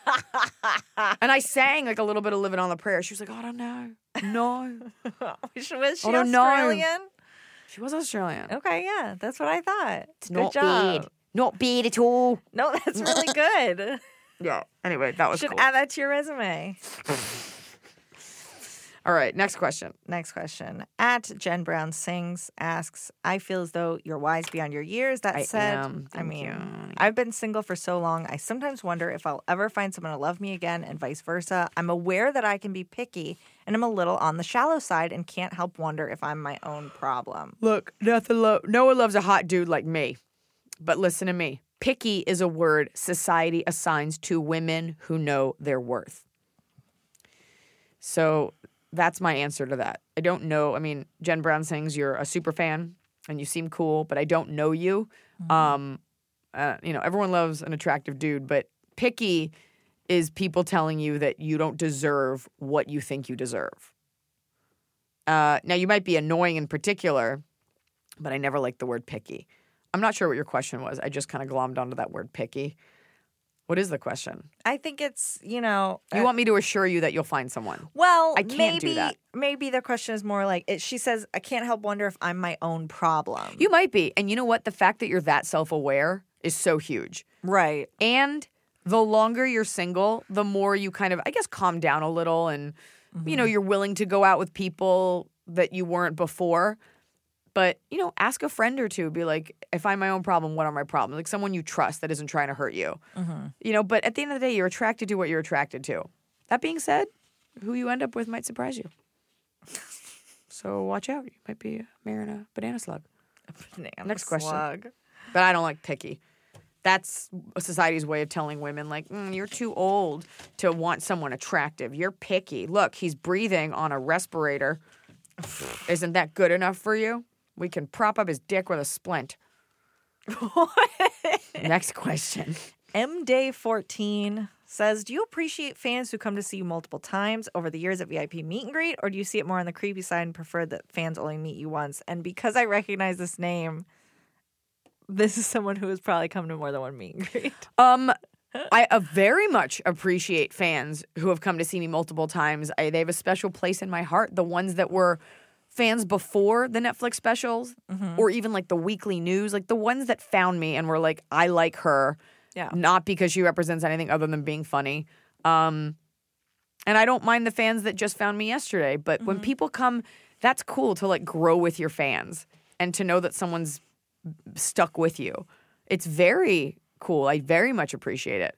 And I sang like a little bit of Living on the Prayer. She was like, oh, I don't know. No. Was she Australian? No. She was Australian. Okay, yeah. That's what I thought. It's not bad. Not bad at all. No, that's really good. Yeah. Anyway, that was cool. You should add that to your resume. All right, next question. At Jen Brown Sings asks, I feel as though you're wise beyond your years. That said, I mean, I've been single for so long, I sometimes wonder if I'll ever find someone to love me again and vice versa. I'm aware that I can be picky, and I'm a little on the shallow side and can't help wonder if I'm my own problem. Look, no one loves a hot dude like me, but listen to me. Picky is a word society assigns to women who know their worth. So... that's my answer to that. I don't know. I mean, Jen Brown Sings, you're a super fan and you seem cool, but I don't know you. Mm-hmm. Everyone loves an attractive dude, but picky is people telling you that you don't deserve what you think you deserve. Now, you might be annoying in particular, but I never liked the word picky. I'm not sure what your question was. I just kind of glommed onto that word picky. What is the question? I think it's, you want me to assure you that you'll find someone. Well, I can't do that. Maybe the question is more like, she says, I can't help wonder if I'm my own problem. You might be. And you know what? The fact that you're that self-aware is so huge. Right. And the longer you're single, the more you kind of, I guess, calm down a little and, you're willing to go out with people that you weren't before. But, ask a friend or two. Be like, if I'm my own problem, what are my problems? Like someone you trust that isn't trying to hurt you. Mm-hmm. But at the end of the day, you're attracted to what you're attracted to. That being said, who you end up with might surprise you. So watch out. You might be marrying a banana slug. Next question. But I don't like picky. That's society's way of telling women, like, you're too old to want someone attractive. You're picky. Look, he's breathing on a respirator. Isn't that good enough for you? We can prop up his dick with a splint. Next question. MDay14 says, do you appreciate fans who come to see you multiple times over the years at VIP meet and greet, or do you see it more on the creepy side and prefer that fans only meet you once? And because I recognize this name, this is someone who has probably come to more than one meet and greet. I very much appreciate fans who have come to see me multiple times. They have a special place in my heart. The ones that were... fans before the Netflix specials or even like the weekly news, like the ones that found me and were like, I like her, not because she represents anything other than being funny. And I don't mind the fans that just found me yesterday, but when people come, that's cool to like grow with your fans and to know that someone's stuck with you. It's very cool. I very much appreciate it.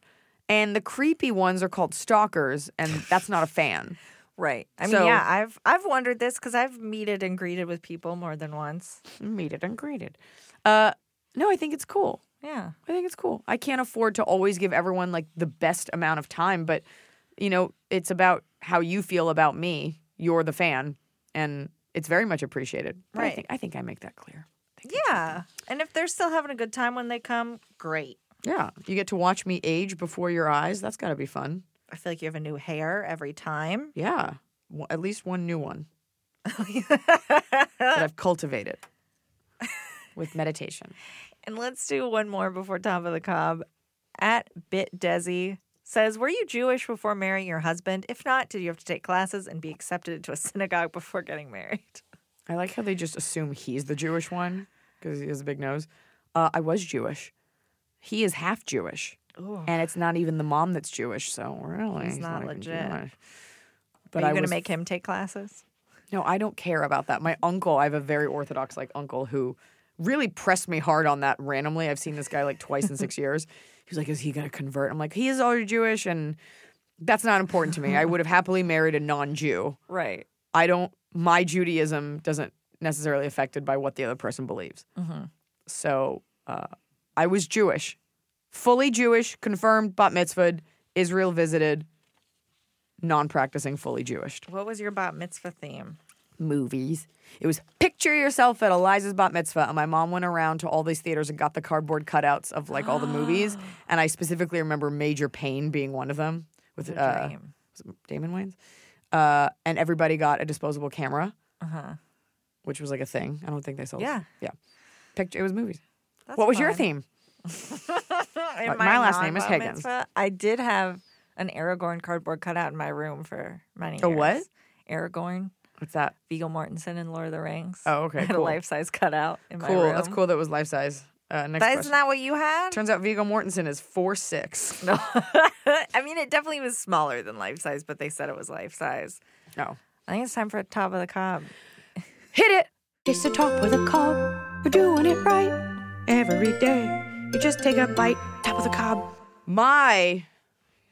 And the creepy ones are called stalkers, and that's not a fan. Right. I mean, I've wondered this because I've meted and greeted with people more than once. Meted and greeted. No, I think it's cool. Yeah. I think it's cool. I can't afford to always give everyone, like, the best amount of time, but, it's about how you feel about me. You're the fan, and It's very much appreciated. But right. I think I make that clear. Yeah. And if they're still having a good time when they come, great. Yeah. You get to watch me age before your eyes. That's got to be fun. I feel like you have a new hair every time. Yeah. Well, at least one new one. That I've cultivated with meditation. And let's do one more before Top of the Cob. At BitDesi says, were you Jewish before marrying your husband? If not, did you have to take classes and be accepted into a synagogue before getting married? I like how they just assume he's the Jewish one because he has a big nose. I was Jewish. He is half Jewish. Ooh. And it's not even the mom that's Jewish, so really. He's not legit. But are you going to make him take classes? No, I don't care about that. My uncle, I have a very Orthodox uncle who really pressed me hard on that randomly. I've seen this guy twice in 6 years. He was like, is he going to convert? I'm like, he is already Jewish, and that's not important to me. I would have happily married a non-Jew. Right. My Judaism doesn't necessarily affected by what the other person believes. Mm-hmm. So I was Jewish. Fully Jewish, confirmed, bat mitzvahed, Israel visited, non-practicing, fully Jewish. What was your bat mitzvah theme? Movies. It was picture yourself at Eliza's bat mitzvah. And my mom went around to all these theaters and got the cardboard cutouts of all the movies. And I specifically remember Major Payne being one of them. With was it Damon Wayans? And everybody got a disposable camera, which was a thing. I don't think they sold. Yeah. It was movies. That's what was fun. Your theme? My last name is Higgins. I did have an Aragorn cardboard cutout in my room for many years. A what? Aragorn. What's that? Viggo Mortensen in Lord of the Rings. Oh, okay. I had a life-size cutout in my room. That's cool that it was life-size. Next question. Isn't that what you had? Turns out Viggo Mortensen is 4'6". No. I mean, it definitely was smaller than life-size, but they said it was life-size. No. I think it's time for a Top of the Cob. Hit it! It's the Top of the Cob. You're doing it right every day. You just take a bite. Top of the Cob.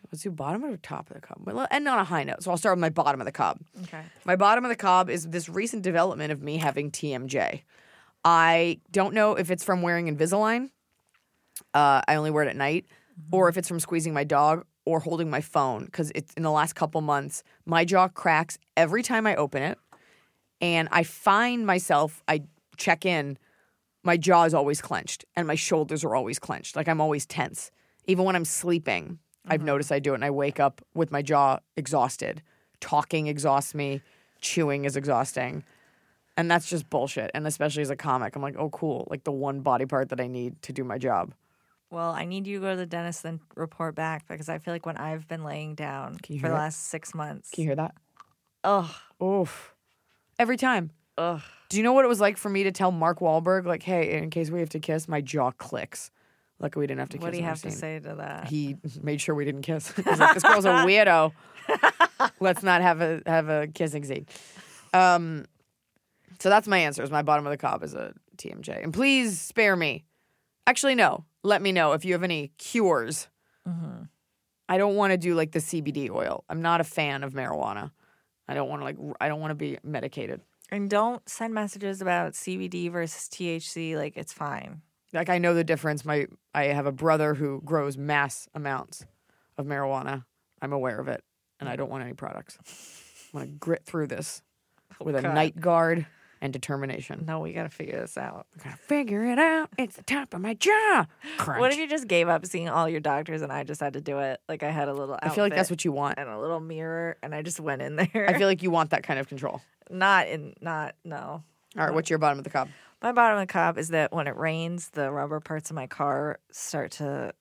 Let's do bottom or top of the cob. We'll end on a high note, so I'll start with my bottom of the cob. Okay. My bottom of the cob is this recent development of me having TMJ. I don't know if it's from wearing Invisalign. I only wear it at night. Mm-hmm. Or if it's from squeezing my dog or holding my phone. Because in the last couple months, my jaw cracks every time I open it. And I find myself, I check in, my jaw is always clenched. And my shoulders are always clenched. I'm always tense. Even when I'm sleeping. I've noticed I do it, and I wake up with my jaw exhausted. Talking exhausts me. Chewing is exhausting. And that's just bullshit. And especially as a comic, I'm like, oh, cool. The one body part that I need to do my job. Well, I need you to go to the dentist and report back because I feel like when I've been laying down for the last 6 months. Can you hear that? Ugh. Oof. Every time. Ugh. Do you know what it was like for me to tell Mark Wahlberg, hey, in case we have to kiss, my jaw clicks? Luckily, we didn't have to kiss. What do you have to say to that? He made sure we didn't kiss. He's like, this girl's a weirdo. Let's not have a kissing scene. So that's my answer. Is my bottom of the cob is a TMJ. And please spare me. Actually, no. Let me know if you have any cures. Mm-hmm. I don't want to do the CBD oil. I'm not a fan of marijuana. I don't want to I don't want to be medicated. And don't send messages about CBD versus THC. It's fine. I know the difference. I have a brother who grows mass amounts of marijuana. I'm aware of it, and I don't want any products. I want to grit through this with a night guard and determination. No, we got to figure this out. We got to figure it out. It's the top of my jaw. Crunch. What if you just gave up seeing all your doctors and I just had to do it? I had a little outfit. I feel like that's what you want. And a little mirror, and I just went in there. I feel like you want that kind of control. No. All right, what's your bottom of the cob? My bottom of the cob is that when it rains, the rubber parts of my car start to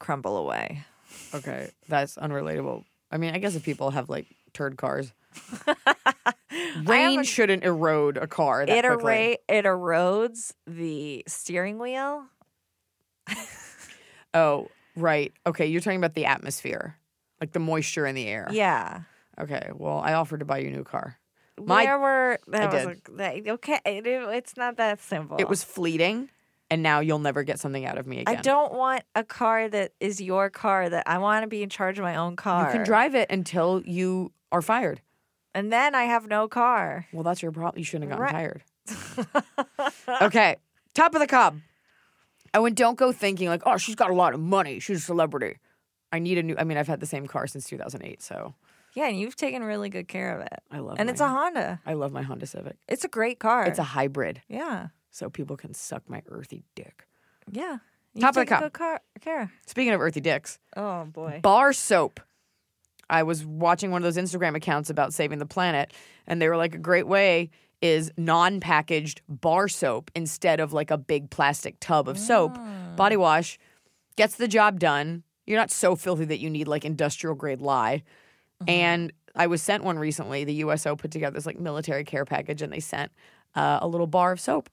crumble away. Okay, that's unrelatable. I mean, I guess if people have, turd cars. Rain shouldn't erode a car that quickly. It erodes the steering wheel. Oh, right. Okay, you're talking about the atmosphere, the moisture in the air. Yeah. Okay, well, I offered to buy you a new car. It's not that simple. It was fleeting, and now you'll never get something out of me again. I don't want a car that is your car. That I want to be in charge of my own car. You can drive it until you are fired, and then I have no car. Well, that's your problem. You shouldn't have gotten hired. Okay, top of the cob. Oh, and don't go thinking oh, she's got a lot of money. She's a celebrity. I need a new. I mean, I've had the same car since 2008, so. Yeah, and you've taken really good care of it. I love it. And it's a Honda. I love my Honda Civic. It's a great car. It's a hybrid. Yeah. So people can suck my earthy dick. Yeah. Top of the cup. Speaking of earthy dicks. Oh, boy. Bar soap. I was watching one of those Instagram accounts about saving the planet, and they were like, a great way is non-packaged bar soap instead of like a big plastic tub of soap. Body wash gets the job done. You're not so filthy that you need like industrial grade lye. Mm-hmm. And I was sent one recently. The USO put together this like military care package, and they sent a little bar of soap.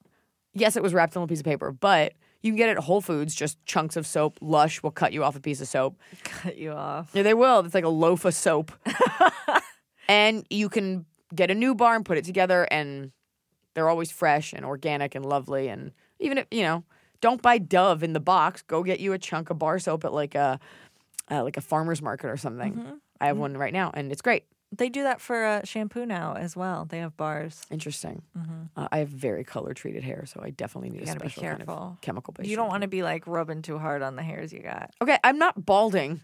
Yes, it was wrapped in a little piece of paper, but you can get it at Whole Foods, just chunks of soap. Lush will cut you off a piece of soap. Cut you off. Yeah, they will. It's like a loaf of soap. And you can get a new bar and put it together, and they're always fresh and organic and lovely. And even if, you know, don't buy Dove in the box. Go get you a chunk of bar soap at like a farmer's market or something. Mm-hmm. I have one right now, and it's great. They do that for shampoo now as well. They have bars. Interesting. Mm-hmm. I have very color-treated hair, so I definitely need a special kind of chemical-based. You don't want to be, like, rubbing too hard on the hairs you got. Okay, I'm not balding.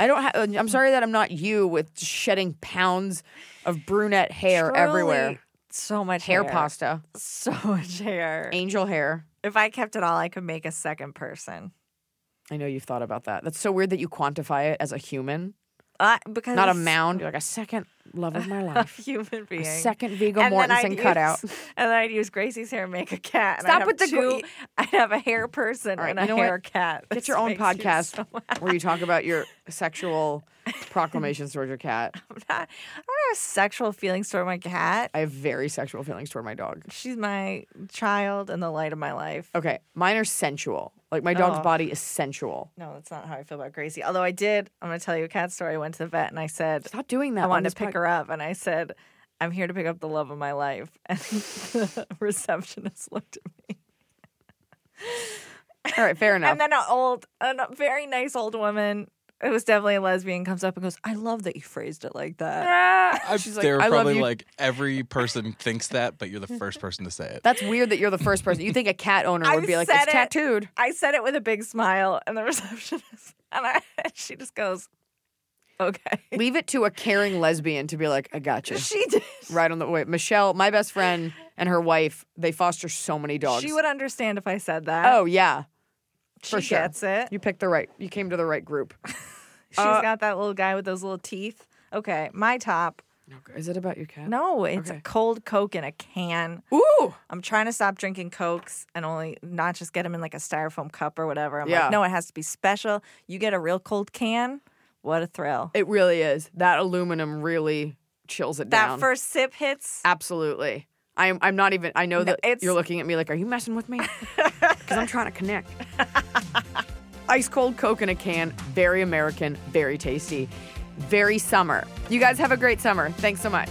I'm sorry that I'm not you with shedding pounds of brunette hair everywhere. So much hair. Hair pasta. So much hair. Angel hair. If I kept it all, I could make a second person. I know you've thought about that. That's so weird that you quantify it as a human. Because not a mound, you're like a second love of my life, a human being, a second Viggo Mortensen cutout. And then I'd use Gracie's hair and make a cat. And stop with the two. I'd have a hair person and a hair cat. Get your own podcast where you talk about your sexual proclamations towards your cat. I don't have sexual feelings toward my cat. I have very sexual feelings toward my dog. She's my child and the light of my life. Okay, mine are sensual. Like, my dog's body is sensual. No, that's not how I feel about Gracie. Although I'm going to tell you a cat story. I went to the vet and I said, stop doing that. I wanted to pick her up. And I said, I'm here to pick up the love of my life. And the receptionist looked at me. All right, fair enough. And then a very nice old woman, it was definitely a lesbian, comes up and goes, I love that you phrased it like that. She's like, I love you. Like, every person thinks that, but you're the first person to say it. That's weird that you're the first person. You think a cat owner would be like, it's tattooed. I said it with a big smile, and the receptionist, and she just goes, okay. Leave it to a caring lesbian to be like, I got you. She did. Right on the way. Michelle, my best friend, and her wife, they foster so many dogs. She would understand if I said that. Oh, yeah. For she sure. gets it. You picked the right. You came to the right group. She's got that little guy with those little teeth. Okay, my top. Okay. Is it about your cat? No, it's a cold Coke in a can. Ooh! I'm trying to stop drinking Cokes and only not just get them in like a styrofoam cup or whatever. I'm like, no, it has to be special. You get a real cold can. What a thrill! It really is. That aluminum really chills it down. That first sip hits. Absolutely. I'm not even. I know that you're looking at me like, are you messing with me? Because I'm trying to connect. Ice cold Coke in a can. Very American. Very tasty. Very summer. You guys have a great summer. Thanks so much.